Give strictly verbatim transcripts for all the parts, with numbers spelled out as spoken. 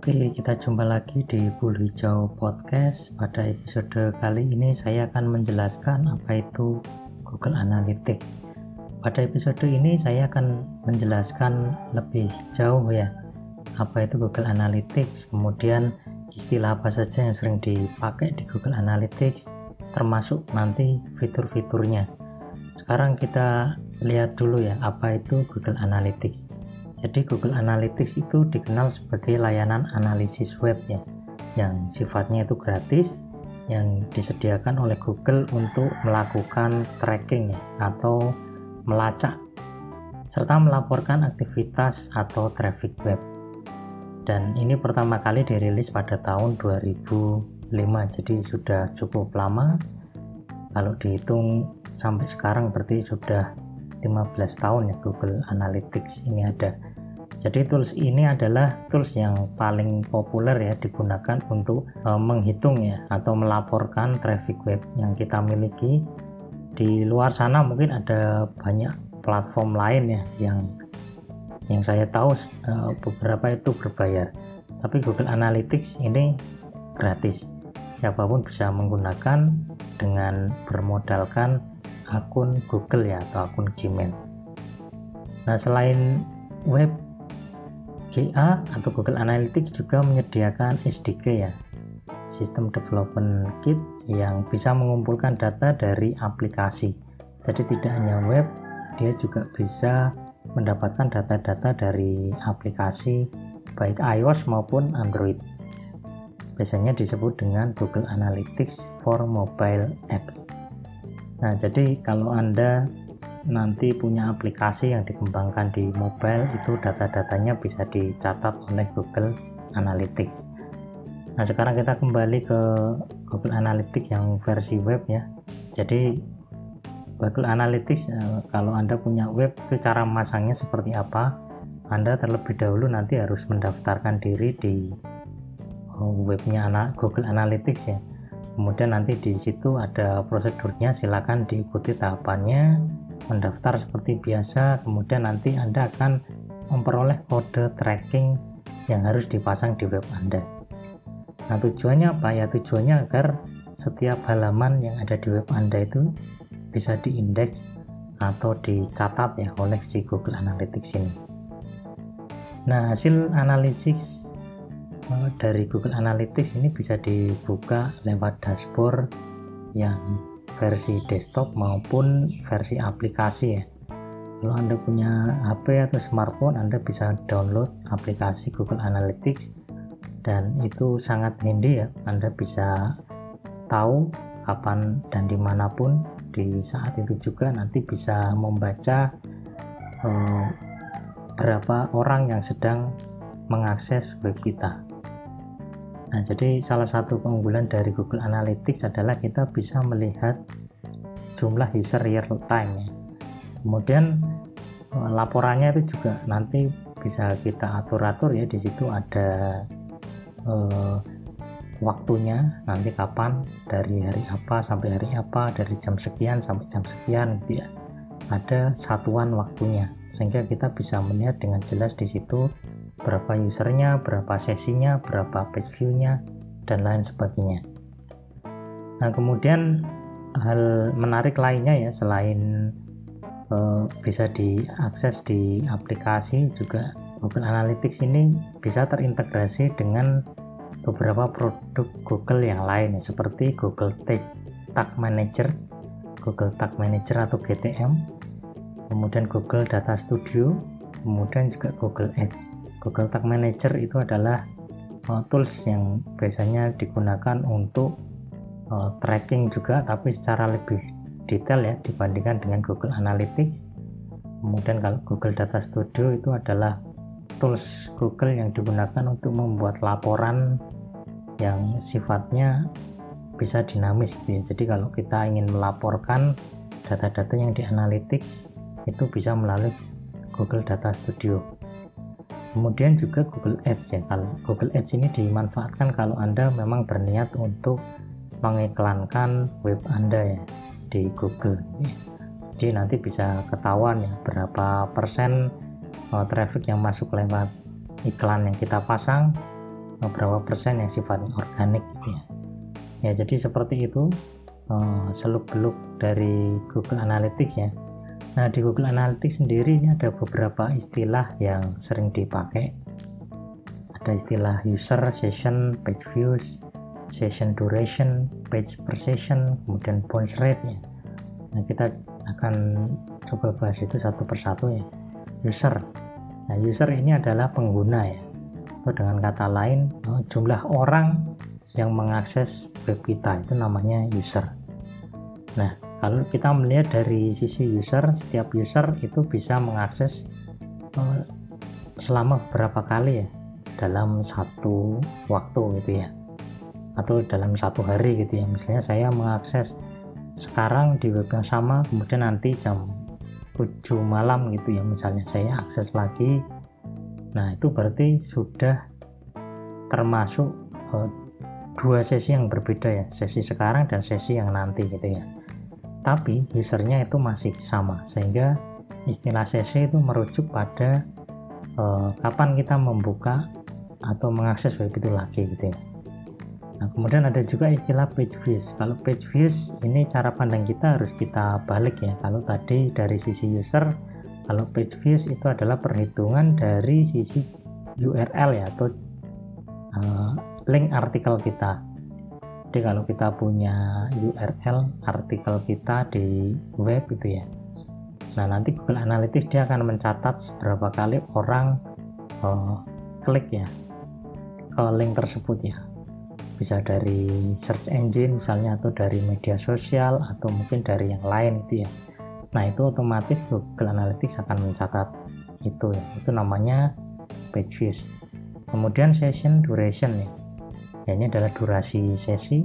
Oke, kita jumpa lagi di Bulu Hijau Podcast. Pada episode kali ini saya akan menjelaskan apa itu Google Analytics. Pada episode ini saya akan menjelaskan lebih jauh ya, apa itu Google Analytics, kemudian istilah apa saja yang sering dipakai di Google Analytics, termasuk nanti fitur-fiturnya. Sekarang kita lihat dulu ya, apa itu Google Analytics. Jadi Google Analytics itu dikenal sebagai layanan analisis web ya, yang sifatnya itu gratis, yang disediakan oleh Google untuk melakukan tracking ya, atau melacak, serta melaporkan aktivitas atau traffic web. Dan ini pertama kali dirilis pada tahun dua ribu lima, jadi sudah cukup lama. Kalau dihitung sampai sekarang berarti sudah lima belas tahun ya Google Analytics ini ada. Jadi tools ini adalah tools yang paling populer ya, digunakan untuk e, menghitung ya, atau melaporkan traffic web yang kita miliki. Di luar sana mungkin ada banyak platform lain ya, yang yang saya tahu e, beberapa itu berbayar. Tapi Google Analytics ini gratis. Siapapun bisa menggunakan dengan bermodalkan akun Google ya, atau akun Gmail. Nah, selain web, G A atau Google Analytics juga menyediakan S D K ya, System Development Kit, yang bisa mengumpulkan data dari aplikasi. Jadi tidak hanya web, dia juga bisa mendapatkan data-data dari aplikasi baik iOS maupun Android. Biasanya disebut dengan Google Analytics for Mobile Apps. Nah, jadi kalau Anda nanti punya aplikasi yang dikembangkan di mobile, itu data-datanya bisa dicatat oleh Google Analytics. Nah, sekarang kita kembali ke Google Analytics yang versi web ya. Jadi Google Analytics, kalau Anda punya web, itu cara masangnya seperti apa? Anda terlebih dahulu nanti harus mendaftarkan diri di webnya Google Analytics ya. Kemudian nanti di situ ada prosedurnya, silakan diikuti tahapannya, mendaftar seperti biasa, kemudian nanti Anda akan memperoleh kode tracking yang harus dipasang di web Anda. Nah, tujuannya apa ya? Tujuannya agar setiap halaman yang ada di web Anda itu bisa diindeks atau dicatat ya oleh si Google Analytics ini. Nah, hasil analisis dari Google Analytics ini bisa dibuka lewat dashboard yang versi desktop maupun versi aplikasi ya. Kalau Anda punya H P atau smartphone, Anda bisa download aplikasi Google Analytics, dan itu sangat handy ya, Anda bisa tahu kapan dan dimanapun di saat itu juga. Nanti bisa membaca eh, berapa orang yang sedang mengakses web kita. Nah, jadi salah satu keunggulan dari Google Analytics adalah kita bisa melihat jumlah user real time. Kemudian laporannya itu juga nanti bisa kita atur-atur ya, di situ ada eh, waktunya, nanti kapan, dari hari apa sampai hari apa, dari jam sekian sampai jam sekian gitu ya. Ada satuan waktunya, sehingga kita bisa melihat dengan jelas di situ berapa usernya, berapa sesinya, berapa page view-nya, dan lain sebagainya. Nah, kemudian hal menarik lainnya ya, selain e, bisa diakses di aplikasi, juga Google Analytics ini bisa terintegrasi dengan beberapa produk Google yang lain ya, seperti Google Tag Manager, Google Tag Manager atau G T M, kemudian Google Data Studio, kemudian juga Google Ads. Google Tag Manager itu adalah uh, tools yang biasanya digunakan untuk uh, tracking juga, tapi secara lebih detail ya dibandingkan dengan Google Analytics. Kemudian kalau Google Data Studio itu adalah tools Google yang digunakan untuk membuat laporan yang sifatnya bisa dinamis gitu ya. Jadi kalau kita ingin melaporkan data-data yang di Analytics, itu bisa melalui Google Data Studio. Kemudian juga Google Ads ya. Kalau Google Ads ini dimanfaatkan kalau Anda memang berniat untuk mengiklankan web Anda ya di Google. Jadi nanti bisa ketahuan ya berapa persen uh, traffic yang masuk lewat iklan yang kita pasang, berapa persen yang sifatnya organik gitu ya. Ya, jadi seperti itu uh, seluk-beluk dari Google Analytics ya. Nah, di Google Analytics sendiri ini ada beberapa istilah yang sering dipakai. Ada istilah user, session, page views, session duration, page per session, kemudian bounce rate ya. Nah, kita akan coba bahas itu satu persatu ya. User. Nah, user ini adalah pengguna ya. Atau dengan kata lain, jumlah orang yang mengakses web kita itu namanya user. Nah, kalau kita melihat dari sisi user, setiap user itu bisa mengakses selama beberapa kali ya dalam satu waktu gitu ya, atau dalam satu hari gitu ya. Misalnya saya mengakses sekarang di web yang sama, kemudian nanti jam tujuh malam gitu ya, misalnya saya akses lagi. Nah, itu berarti sudah termasuk eh, dua sesi yang berbeda ya, sesi sekarang dan sesi yang nanti gitu ya. Tapi usernya itu masih sama, sehingga istilah sesi itu merujuk pada eh, kapan kita membuka atau mengakses web itu lagi gitu ya. Nah, kemudian ada juga istilah page views. Kalau page views ini cara pandang kita harus kita balik ya. Kalau tadi dari sisi user, kalau page views itu adalah perhitungan dari sisi U R L ya, atau uh, link artikel kita. Jadi kalau kita punya U R L artikel kita di web itu ya, nah nanti Google Analytics dia akan mencatat seberapa kali orang uh, klik ya ke link tersebut ya. Bisa dari search engine misalnya, atau dari media sosial, atau mungkin dari yang lain gitu ya. Nah, itu otomatis Google Analytics akan mencatat itu ya. Itu namanya page views. Kemudian session duration ya. Ya, ini adalah durasi sesi.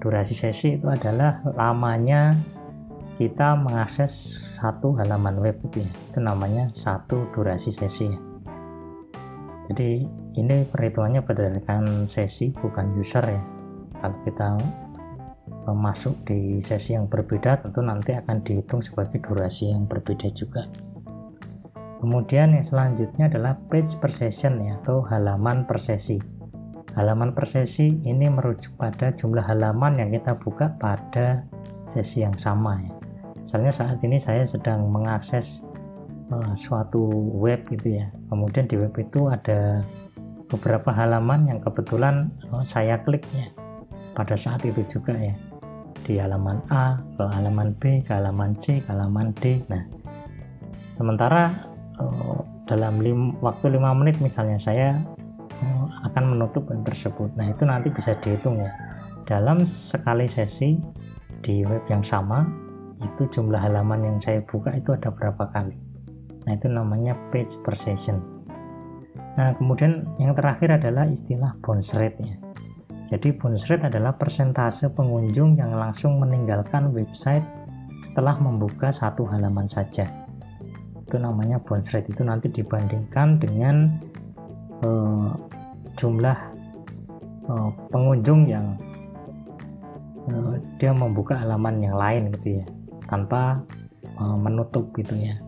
Durasi sesi itu adalah lamanya kita mengakses satu halaman web gitu ya. Itu namanya satu durasi sesi ya. Jadi ini perhitungannya berdasarkan sesi, bukan user ya. Kalau kita masuk di sesi yang berbeda, tentu nanti akan dihitung sebagai durasi yang berbeda juga. Kemudian yang selanjutnya adalah page per session ya, atau halaman per sesi. Halaman per sesi ini merujuk pada jumlah halaman yang kita buka pada sesi yang sama ya. Misalnya saat ini saya sedang mengakses uh, suatu web gitu ya. Kemudian di web itu ada beberapa halaman yang kebetulan uh, saya kliknya pada saat itu juga ya. Di halaman A, ke halaman B, ke halaman C, ke halaman D. Nah, sementara uh, dalam lim- waktu lima menit misalnya saya akan menutup yang tersebut. Nah, itu nanti bisa dihitung ya. Dalam sekali sesi di web yang sama, itu jumlah halaman yang saya buka itu ada berapa kali. Nah, itu namanya page per session. Nah, kemudian yang terakhir adalah istilah bounce rate-nya. Jadi bounce rate adalah persentase pengunjung yang langsung meninggalkan website setelah membuka satu halaman saja. Itu namanya bounce rate. Itu nanti dibandingkan dengan eh, jumlah uh, pengunjung yang uh, dia membuka halaman yang lain gitu ya, tanpa uh, menutup gitu ya,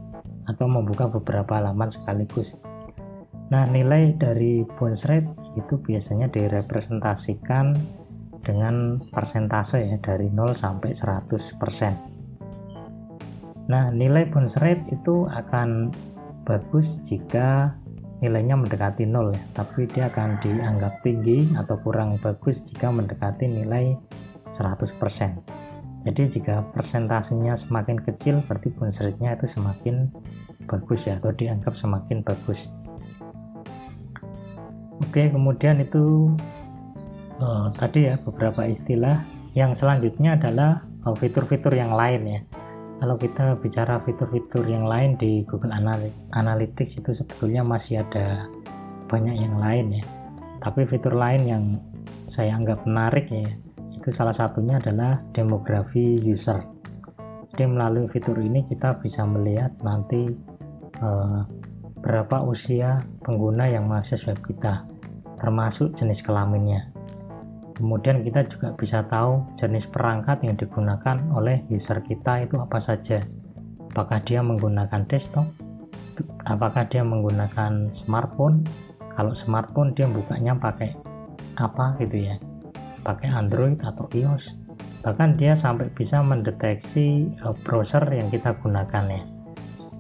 atau membuka beberapa halaman sekaligus. Nah, nilai dari bounce rate itu biasanya direpresentasikan dengan persentase ya, dari nol sampai seratus persen. Nah, nilai bounce rate itu akan bagus jika nilainya mendekati nol ya, tapi dia akan dianggap tinggi atau kurang bagus jika mendekati nilai seratus persen. Jadi jika persentasenya semakin kecil, berarti bounce rate-nya itu semakin bagus ya, atau dianggap semakin bagus. Oke, kemudian itu oh, tadi ya beberapa istilah. Yang selanjutnya adalah oh, fitur-fitur yang lain ya. Kalau kita bicara fitur-fitur yang lain di Google Analytics itu sebetulnya masih ada banyak yang lain ya. Tapi fitur lain yang saya anggap menarik ya, itu salah satunya adalah demografi user. Jadi melalui fitur ini kita bisa melihat nanti eh, berapa usia pengguna yang mengakses web kita, termasuk jenis kelaminnya. Kemudian kita juga bisa tahu jenis perangkat yang digunakan oleh user kita itu apa saja. Apakah dia menggunakan desktop? Apakah dia menggunakan smartphone? Kalau smartphone dia bukanya pakai apa gitu ya, pakai Android atau iOS. Bahkan dia sampai bisa mendeteksi browser yang kita gunakan ya.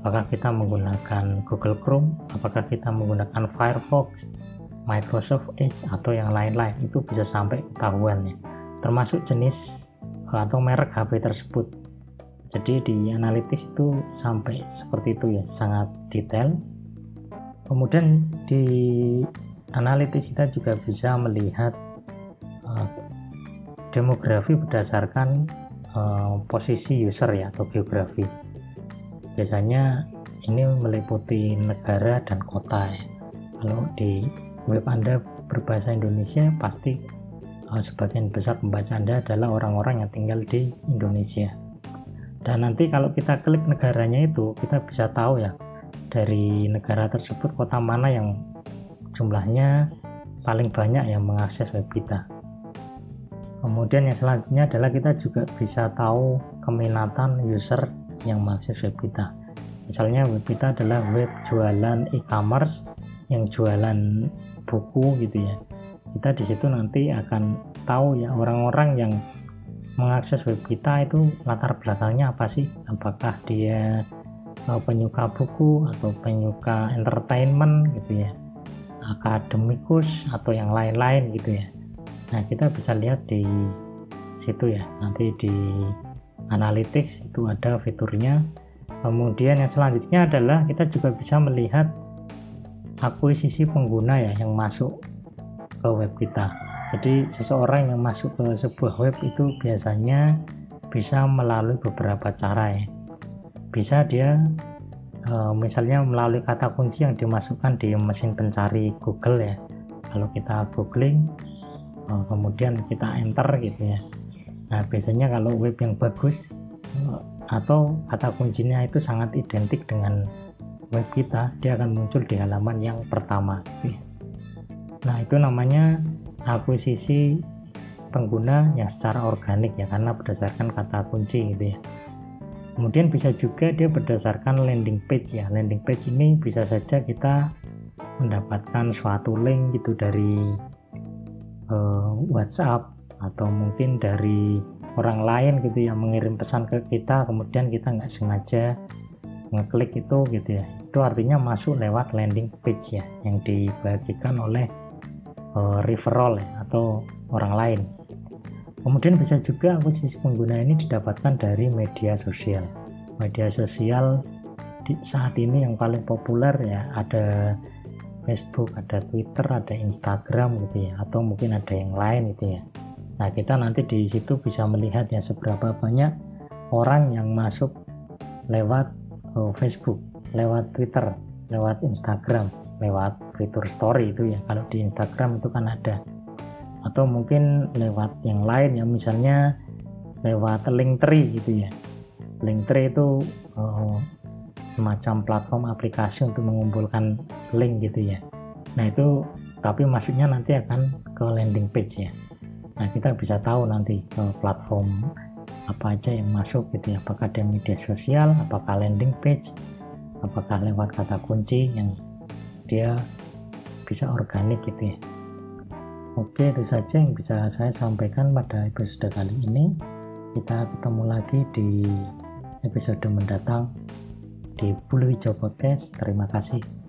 Apakah kita menggunakan Google Chrome, apakah kita menggunakan Firefox, Microsoft Edge, atau yang lain-lain, itu bisa sampai ketahuan ya, termasuk jenis atau merek H P tersebut. Jadi di Analytics itu sampai seperti itu ya, sangat detail. Kemudian di Analytics kita juga bisa melihat uh, demografi berdasarkan uh, posisi user ya, atau geografi. Biasanya ini meliputi negara dan kota ya. Kalau di web Anda berbahasa Indonesia, pasti uh, sebagian besar pembaca Anda adalah orang-orang yang tinggal di Indonesia. Dan nanti kalau kita klik negaranya itu, kita bisa tahu ya, dari negara tersebut kota mana yang jumlahnya paling banyak yang mengakses web kita. Kemudian yang selanjutnya adalah kita juga bisa tahu keminatan user yang mengakses web kita. Misalnya web kita adalah web jualan e-commerce yang jualan buku gitu ya. Kita di situ nanti akan tahu ya, orang-orang yang mengakses web kita itu latar belakangnya apa sih? Apakah dia penyuka buku atau penyuka entertainment gitu ya, akademikus atau yang lain-lain gitu ya. Nah, kita bisa lihat di situ ya, nanti di Analytics itu ada fiturnya. Kemudian yang selanjutnya adalah kita juga bisa melihat akuisisi pengguna ya, yang masuk ke web kita. Jadi seseorang yang masuk ke sebuah web itu biasanya bisa melalui beberapa cara ya. Bisa dia e, misalnya melalui kata kunci yang dimasukkan di mesin pencari Google ya. Kalau kita googling e, kemudian kita enter gitu ya. Nah, biasanya kalau web yang bagus e, atau kata kuncinya itu sangat identik dengan web kita, dia akan muncul di halaman yang pertama gitu ya. Nah, itu namanya akuisisi pengguna yang secara organik ya, karena berdasarkan kata kunci gitu ya. Kemudian bisa juga dia berdasarkan landing page ya. Landing page ini bisa saja kita mendapatkan suatu link gitu dari uh, WhatsApp atau mungkin dari orang lain gitu yang mengirim pesan ke kita, kemudian kita nggak sengaja ngeklik itu gitu ya. Itu artinya masuk lewat landing page ya, yang dibagikan oleh uh, referral ya, atau orang lain. Kemudian bisa juga akuisisi pengguna ini didapatkan dari media sosial. Media sosial di saat ini yang paling populer ya, ada Facebook, ada Twitter, ada Instagram gitu ya, atau mungkin ada yang lain gitu ya. Nah, kita nanti di situ bisa melihat ya, seberapa banyak orang yang masuk lewat oh, Facebook, lewat Twitter, lewat Instagram, lewat fitur story itu ya. Kalau di Instagram itu kan ada, atau mungkin lewat yang lain ya, misalnya lewat Linktree gitu ya. Linktree itu uh, semacam platform aplikasi untuk mengumpulkan link gitu ya. Nah, itu tapi maksudnya nanti akan ke landing page ya. Nah, kita bisa tahu nanti ke platform apa aja yang masuk gitu ya, apakah ada media sosial, apakah landing page, apakah lewat kata kunci yang dia bisa organik gitu ya. Oke, itu saja yang bisa saya sampaikan pada episode kali ini. Kita ketemu lagi di episode mendatang di Bulu Hijau Podcast. Terima kasih.